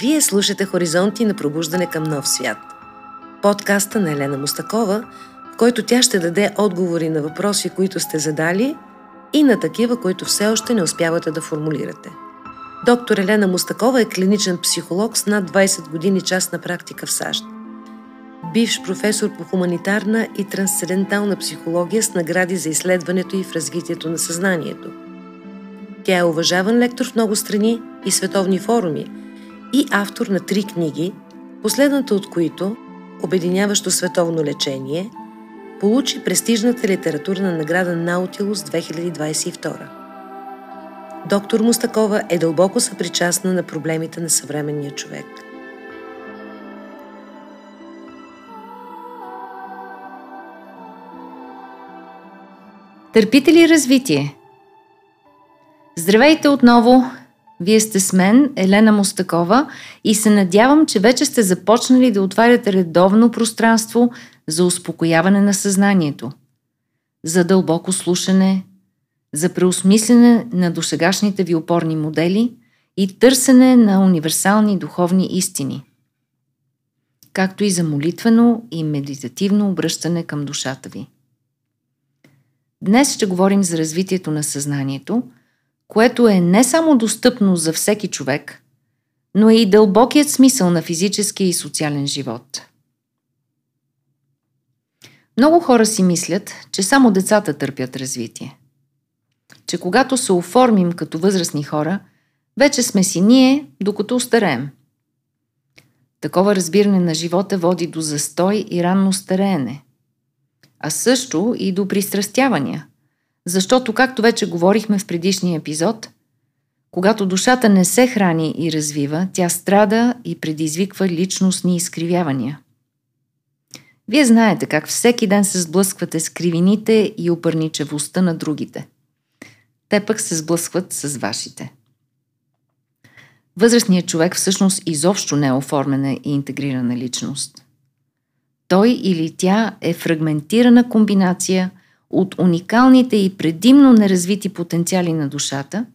Вие слушате Хоризонти на пробуждане към нов свят. Подкаста на Елена Мустакова, в който тя ще даде отговори на въпроси, които сте задали и на такива, които все още не успявате да формулирате. Доктор Елена Мустакова е клиничен психолог с над 20 години частна практика в САЩ. Бивш професор по хуманитарна и трансцендентална психология с награди за изследването и в развитието на съзнанието. Тя е уважаван лектор в много страни и световни форуми и автор на 3 книги, последната от които, обединяващо световно лечение, получи престижната литературна награда Наутилус 2022. Доктор Мустакова е дълбоко съпричастна на проблемите на съвременния човек. Търпите ли развитие? Здравейте отново! Вие сте с мен, Елена Мустакова, и се надявам, че вече сте започнали да отваряте редовно пространство за успокояване на съзнанието, за дълбоко слушане, за преосмислене на досегашните ви опорни модели и търсене на универсални духовни истини, както и за молитвено и медитативно обръщане към душата ви. Днес ще говорим за развитието на съзнанието, което е не само достъпно за всеки човек, но и дълбокият смисъл на физическия и социален живот. Много хора си мислят, че само децата търпят развитие. Че когато се оформим като възрастни хора, вече сме си ние, докато остареем. Такова разбиране на живота води до застой и ранно стареене, а също и до пристрастявания. Защото, както вече говорихме в предишния епизод, когато душата не се храни и развива, тя страда и предизвиква личностни изкривявания. Вие знаете как всеки ден се сблъсквате с кривините и опърничевостта на другите. Те пък се сблъскват с вашите. Възрастният човек всъщност изобщо не е оформена и интегрирана личност. Той или тя е фрагментирана комбинация от уникалните и предимно неразвити потенциали на душата,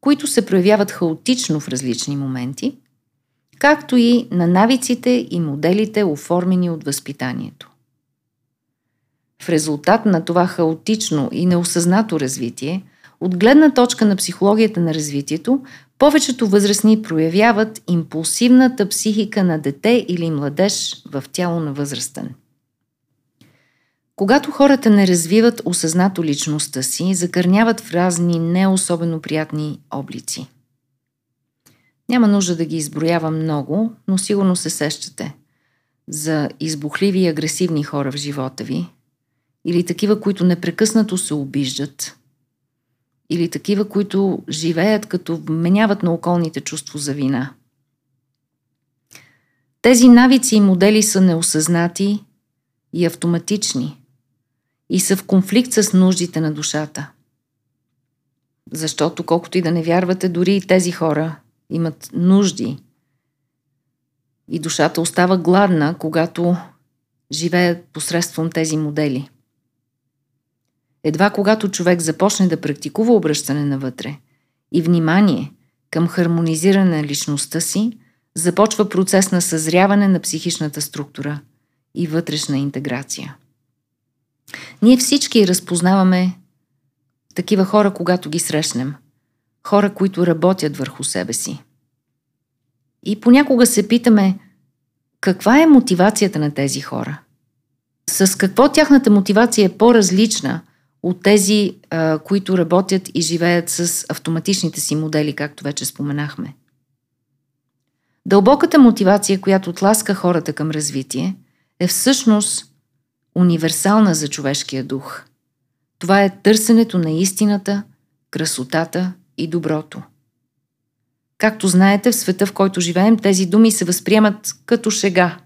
които се проявяват хаотично в различни моменти, както и на навиците и моделите, оформени от възпитанието. В резултат на това хаотично и неосъзнато развитие, от гледна точка на психологията на развитието, повечето възрастни проявяват импулсивната психика на дете или младеж в тяло на възрастен. Когато хората не развиват осъзнато личността си, закърняват в разни не особено приятни облици. Няма нужда да ги изброявам много, но сигурно се сещате за избухливи и агресивни хора в живота ви, или такива, които непрекъснато се обиждат, или такива, които живеят като вменяват на околните чувство за вина. Тези навици и модели са неосъзнати и автоматични и са в конфликт с нуждите на душата. Защото, колкото и да не вярвате, дори и тези хора имат нужди и душата остава гладна, когато живеят посредством тези модели. Едва когато човек започне да практикува обръщане навътре и внимание към хармонизиране на личността си, започва процес на съзряване на психичната структура и вътрешна интеграция. Ние всички разпознаваме такива хора, когато ги срещнем. Хора, които работят върху себе си. И понякога се питаме, каква е мотивацията на тези хора? С какво тяхната мотивация е по-различна от тези, които работят и живеят с автоматичните си модели, както вече споменахме? Дълбоката мотивация, която тласка хората към развитие, е всъщност универсална за човешкия дух. Това е търсенето на истината, красотата и доброто. Както знаете, в света, в който живеем, тези думи се възприемат като шега.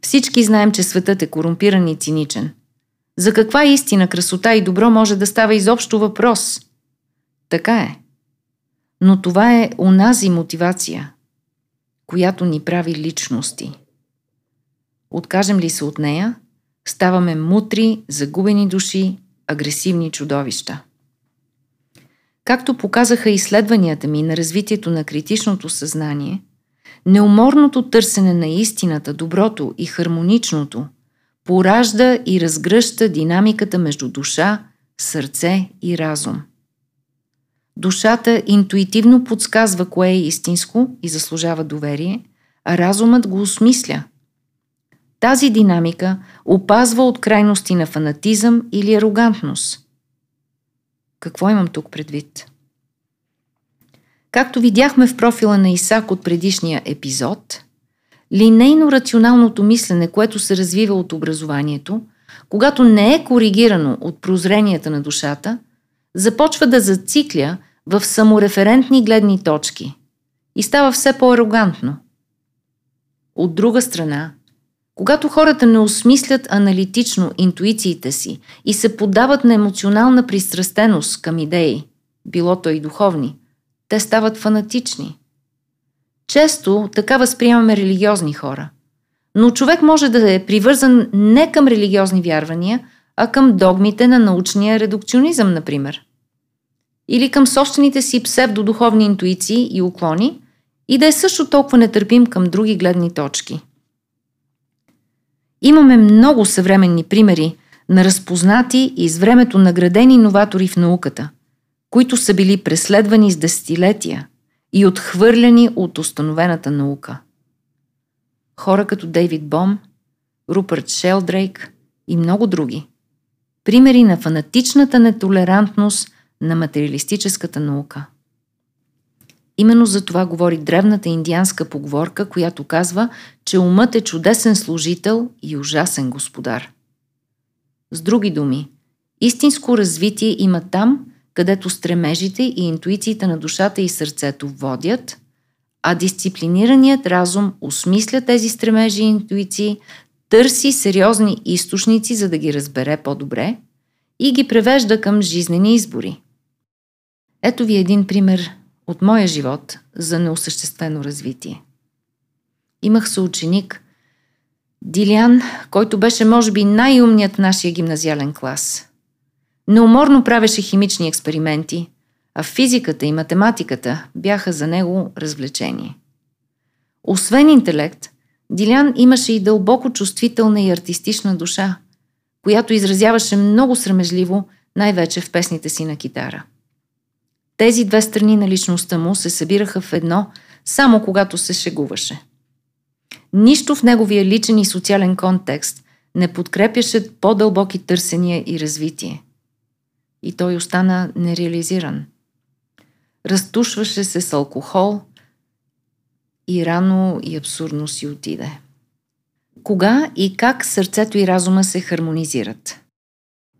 Всички знаем, че светът е корумпиран и циничен. За каква истина, красота и добро може да става изобщо въпрос? Така е. Но това е онази мотивация, която ни прави личности. Откажем ли се от нея, ставаме мутри, загубени души, агресивни чудовища. Както показаха изследванията ми на развитието на критичното съзнание, Неуморното търсене на истината, доброто и хармоничното поражда и разгръща динамиката между душа, сърце и разум. Душата интуитивно подсказва кое е истинско и заслужава доверие, а разумът го осмисля. Тази динамика опазва от крайности на фанатизъм или арогантност. Какво имам тук предвид? Както видяхме в профила на Исак от предишния епизод, линейно-рационалното мислене, което се развива от образованието, когато не е коригирано от прозренията на душата, започва да зацикля в самореферентни гледни точки и става все по-арогантно. От друга страна, когато хората не осмислят аналитично интуициите си и се поддават на емоционална пристрастеност към идеи, било то и духовни, те стават фанатични. Често така възприемаме религиозни хора, но човек може да е привързан не към религиозни вярвания, а към догмите на научния редукционизъм, например. Или към собствените си псевдодуховни интуиции и уклони и да е също толкова нетърпим към други гледни точки. Имаме много съвременни примери на разпознати и с времето наградени новатори в науката, които са били преследвани с десетилетия и отхвърляни от установената наука. Хора като Дейвид Бом, Руперт Шелдрейк и много други. Примери на фанатичната нетолерантност на материалистическата наука. Именно за това говори древната индианска поговорка, която казва, че умът е чудесен служител и ужасен господар. С други думи, истинско развитие има там, където стремежите и интуициите на душата и сърцето водят, а дисциплинираният разум осмисля тези стремежи и интуиции, търси сериозни източници, за да ги разбере по-добре и ги превежда към жизнени избори. Ето ви един пример от моя живот за неосъществено развитие. Имах съученик Дилян, който беше може би най-умният в нашия гимназиален клас. Неуморно правеше химични експерименти, а физиката и математиката бяха за него развлечение. Освен интелект, Дилян имаше и дълбоко чувствителна и артистична душа, която изразяваше много срамежливо, най-вече в песните си на китара. Тези две страни на личността му се събираха в едно, само когато се шегуваше. Нищо в неговия личен и социален контекст не подкрепяше по-дълбоки търсения и развитие. И той остана нереализиран. Разтушваше се с алкохол и рано и абсурдно си отиде. Кога и как сърцето и разума се хармонизират?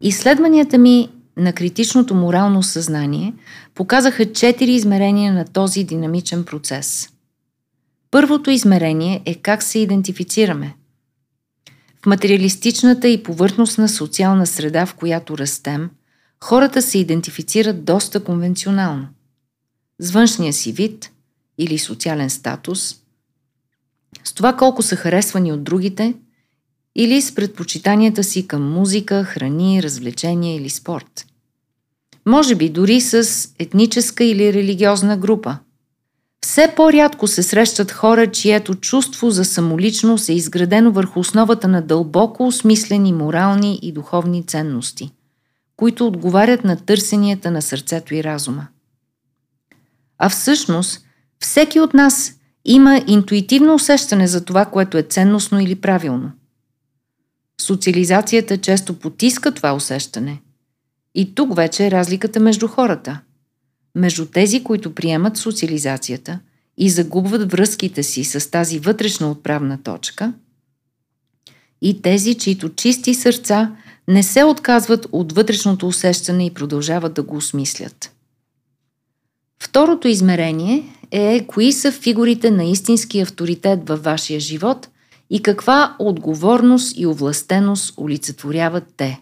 Изследванията ми на критичното морално съзнание показаха 4 измерения на този динамичен процес. Първото измерение е как се идентифицираме. В материалистичната и повърхностна социална среда, в която растем, хората се идентифицират доста конвенционално. С външния си вид или социален статус, с това колко са харесвани от другите или с предпочитанията си към музика, храни, развлечения или спорт. Може би дори с етническа или религиозна група. Все по-рядко се срещат хора, чието чувство за самоличност е изградено върху основата на дълбоко осмислени морални и духовни ценности, които отговарят на търсенията на сърцето и разума. А всъщност, всеки от нас има интуитивно усещане за това, което е ценностно или правилно. Социализацията често потиска това усещане. И тук вече е разликата между хората. Между тези, които приемат социализацията и загубват връзките си с тази вътрешна отправна точка, и тези, чието чисти сърца не се отказват от вътрешното усещане и продължават да го осмислят. Второто измерение е кои са фигурите на истински авторитет във вашия живот и каква отговорност и овластеност олицетворяват те.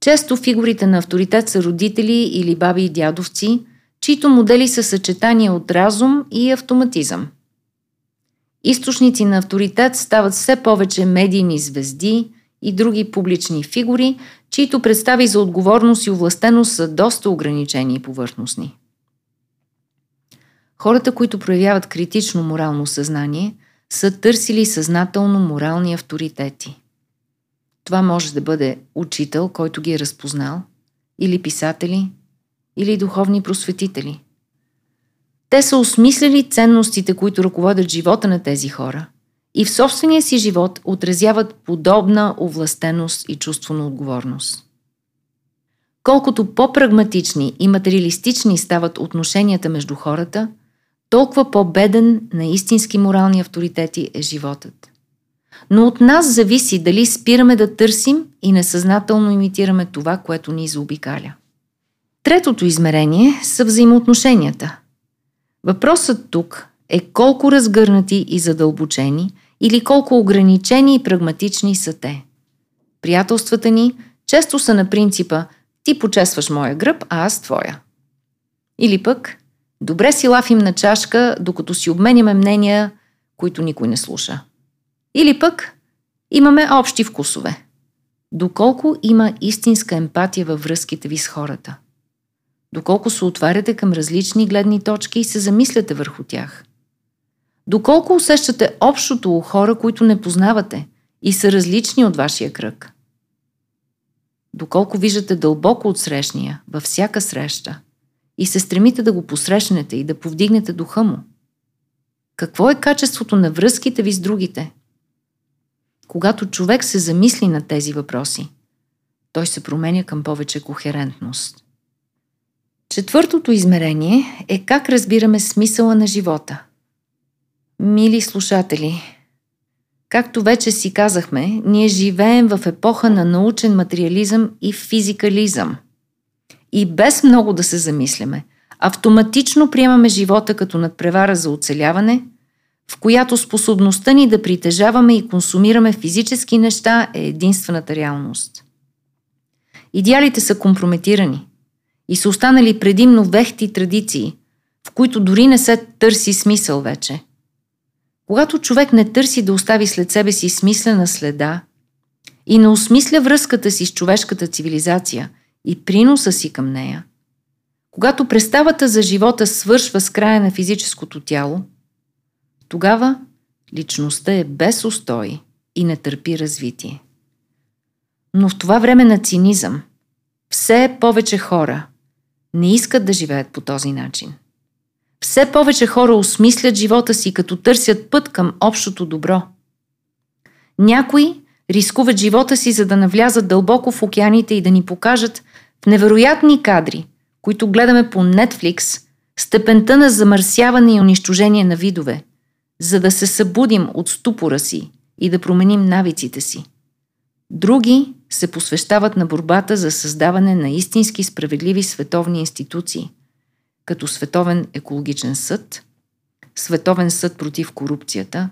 Често фигурите на авторитет са родители или баби и дядовци, чието модели са съчетания от разум и автоматизъм. Източници на авторитет стават все повече медийни звезди и други публични фигури, чието представи за отговорност и овластеност са доста ограничени и повърхностни. Хората, които проявяват критично морално съзнание, са търсили съзнателно морални авторитети. Това може да бъде учител, който ги е разпознал, или писатели, или духовни просветители. Те са осмислили ценностите, които ръководят живота на тези хора и в собствения си живот отразяват подобна овластеност и чувство на отговорност. Колкото по-прагматични и материалистични стават отношенията между хората, толкова по-беден на истински морални авторитети е животът. Но от нас зависи дали спираме да търсим и несъзнателно имитираме това, което ни заобикаля. Третото измерение са взаимоотношенията. Въпросът тук е колко разгърнати и задълбочени или колко ограничени и прагматични са те. Приятелствата ни често са на принципа «Ти почесваш моя гръб, а аз твоя». Или пък «Добре си лафим на чашка, докато си обменяме мнения, които никой не слуша». Или пък «Имаме общи вкусове». Доколко има истинска емпатия във връзките ви с хората? Доколко се отваряте към различни гледни точки и се замисляте върху тях? Доколко усещате общото у хора, които не познавате и са различни от вашия кръг? Доколко виждате дълбоко от срещния, във всяка среща, и се стремите да го посрещнете и да повдигнете духа му? Какво е качеството на връзките ви с другите? Когато човек се замисли на тези въпроси, той се променя към повече кохерентност. Четвъртото измерение е как разбираме смисъла на живота. Мили слушатели, както вече си казахме, ние живеем в епоха на научен материализъм и физикализъм. И без много да се замисляме, автоматично приемаме живота като надпревара за оцеляване, в която способността ни да притежаваме и консумираме физически неща е единствената реалност. Идеалите са компрометирани и са останали предимно вехти традиции, в които дори не се търси смисъл вече. Когато човек не търси да остави след себе си смислена следа и не осмисля връзката си с човешката цивилизация и приноса си към нея, когато представата за живота свършва с края на физическото тяло, тогава личността е без устой и не търпи развитие. Но в това време на цинизъм все повече хора не искат да живеят по този начин. Все повече хора осмислят живота си, като търсят път към общото добро. Някои рискуват живота си, за да навлязат дълбоко в океаните и да ни покажат в невероятни кадри, които гледаме по Netflix, степента на замърсяване и унищожение на видове, за да се събудим от ступора си и да променим навиците си. Други се посвещават на борбата за създаване на истински справедливи световни институции, като Световен екологичен съд, Световен съд против корупцията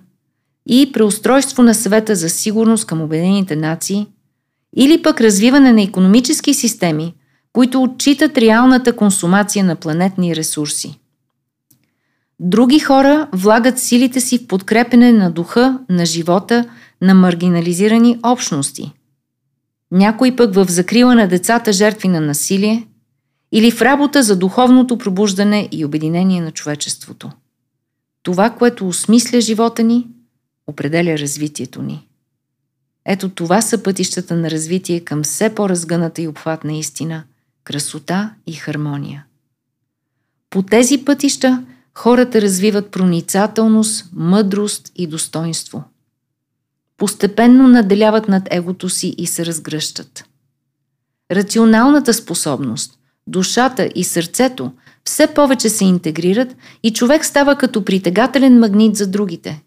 и преустройство на Съвета за сигурност към Обединените нации, или пък развиване на икономически системи, които отчитат реалната консумация на планетни ресурси. Други хора влагат силите си в подкрепене на духа, на живота, на маргинализирани общности. Някои пък в закрила на децата жертви на насилие или в работа за духовното пробуждане и обединение на човечеството. Това, което осмисля живота ни, определя развитието ни. Ето това са пътищата на развитие към все по-разгъната и обхватна истина, красота и хармония. По тези пътища хората развиват проницателност, мъдрост и достоинство. Постепенно наделяват над егото си и се разгръщат. Рационалната способност, душата и сърцето все повече се интегрират и човек става като притегателен магнит за другите.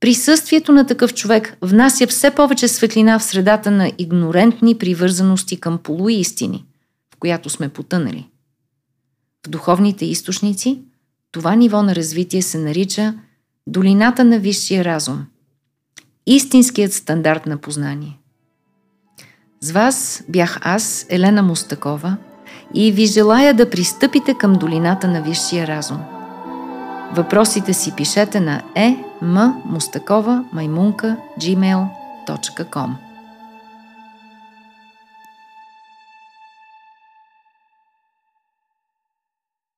Присъствието на такъв човек внася все повече светлина в средата на игнорантни привързаности към полуистини, в която сме потънали. В духовните източници това ниво на развитие се нарича долината на висшия разум, истинският стандарт на познание. С вас бях аз, Елена Мустакова, и ви желая да пристъпите към долината на висшия разум. Въпросите си пишете на emmustakova@gmail.com.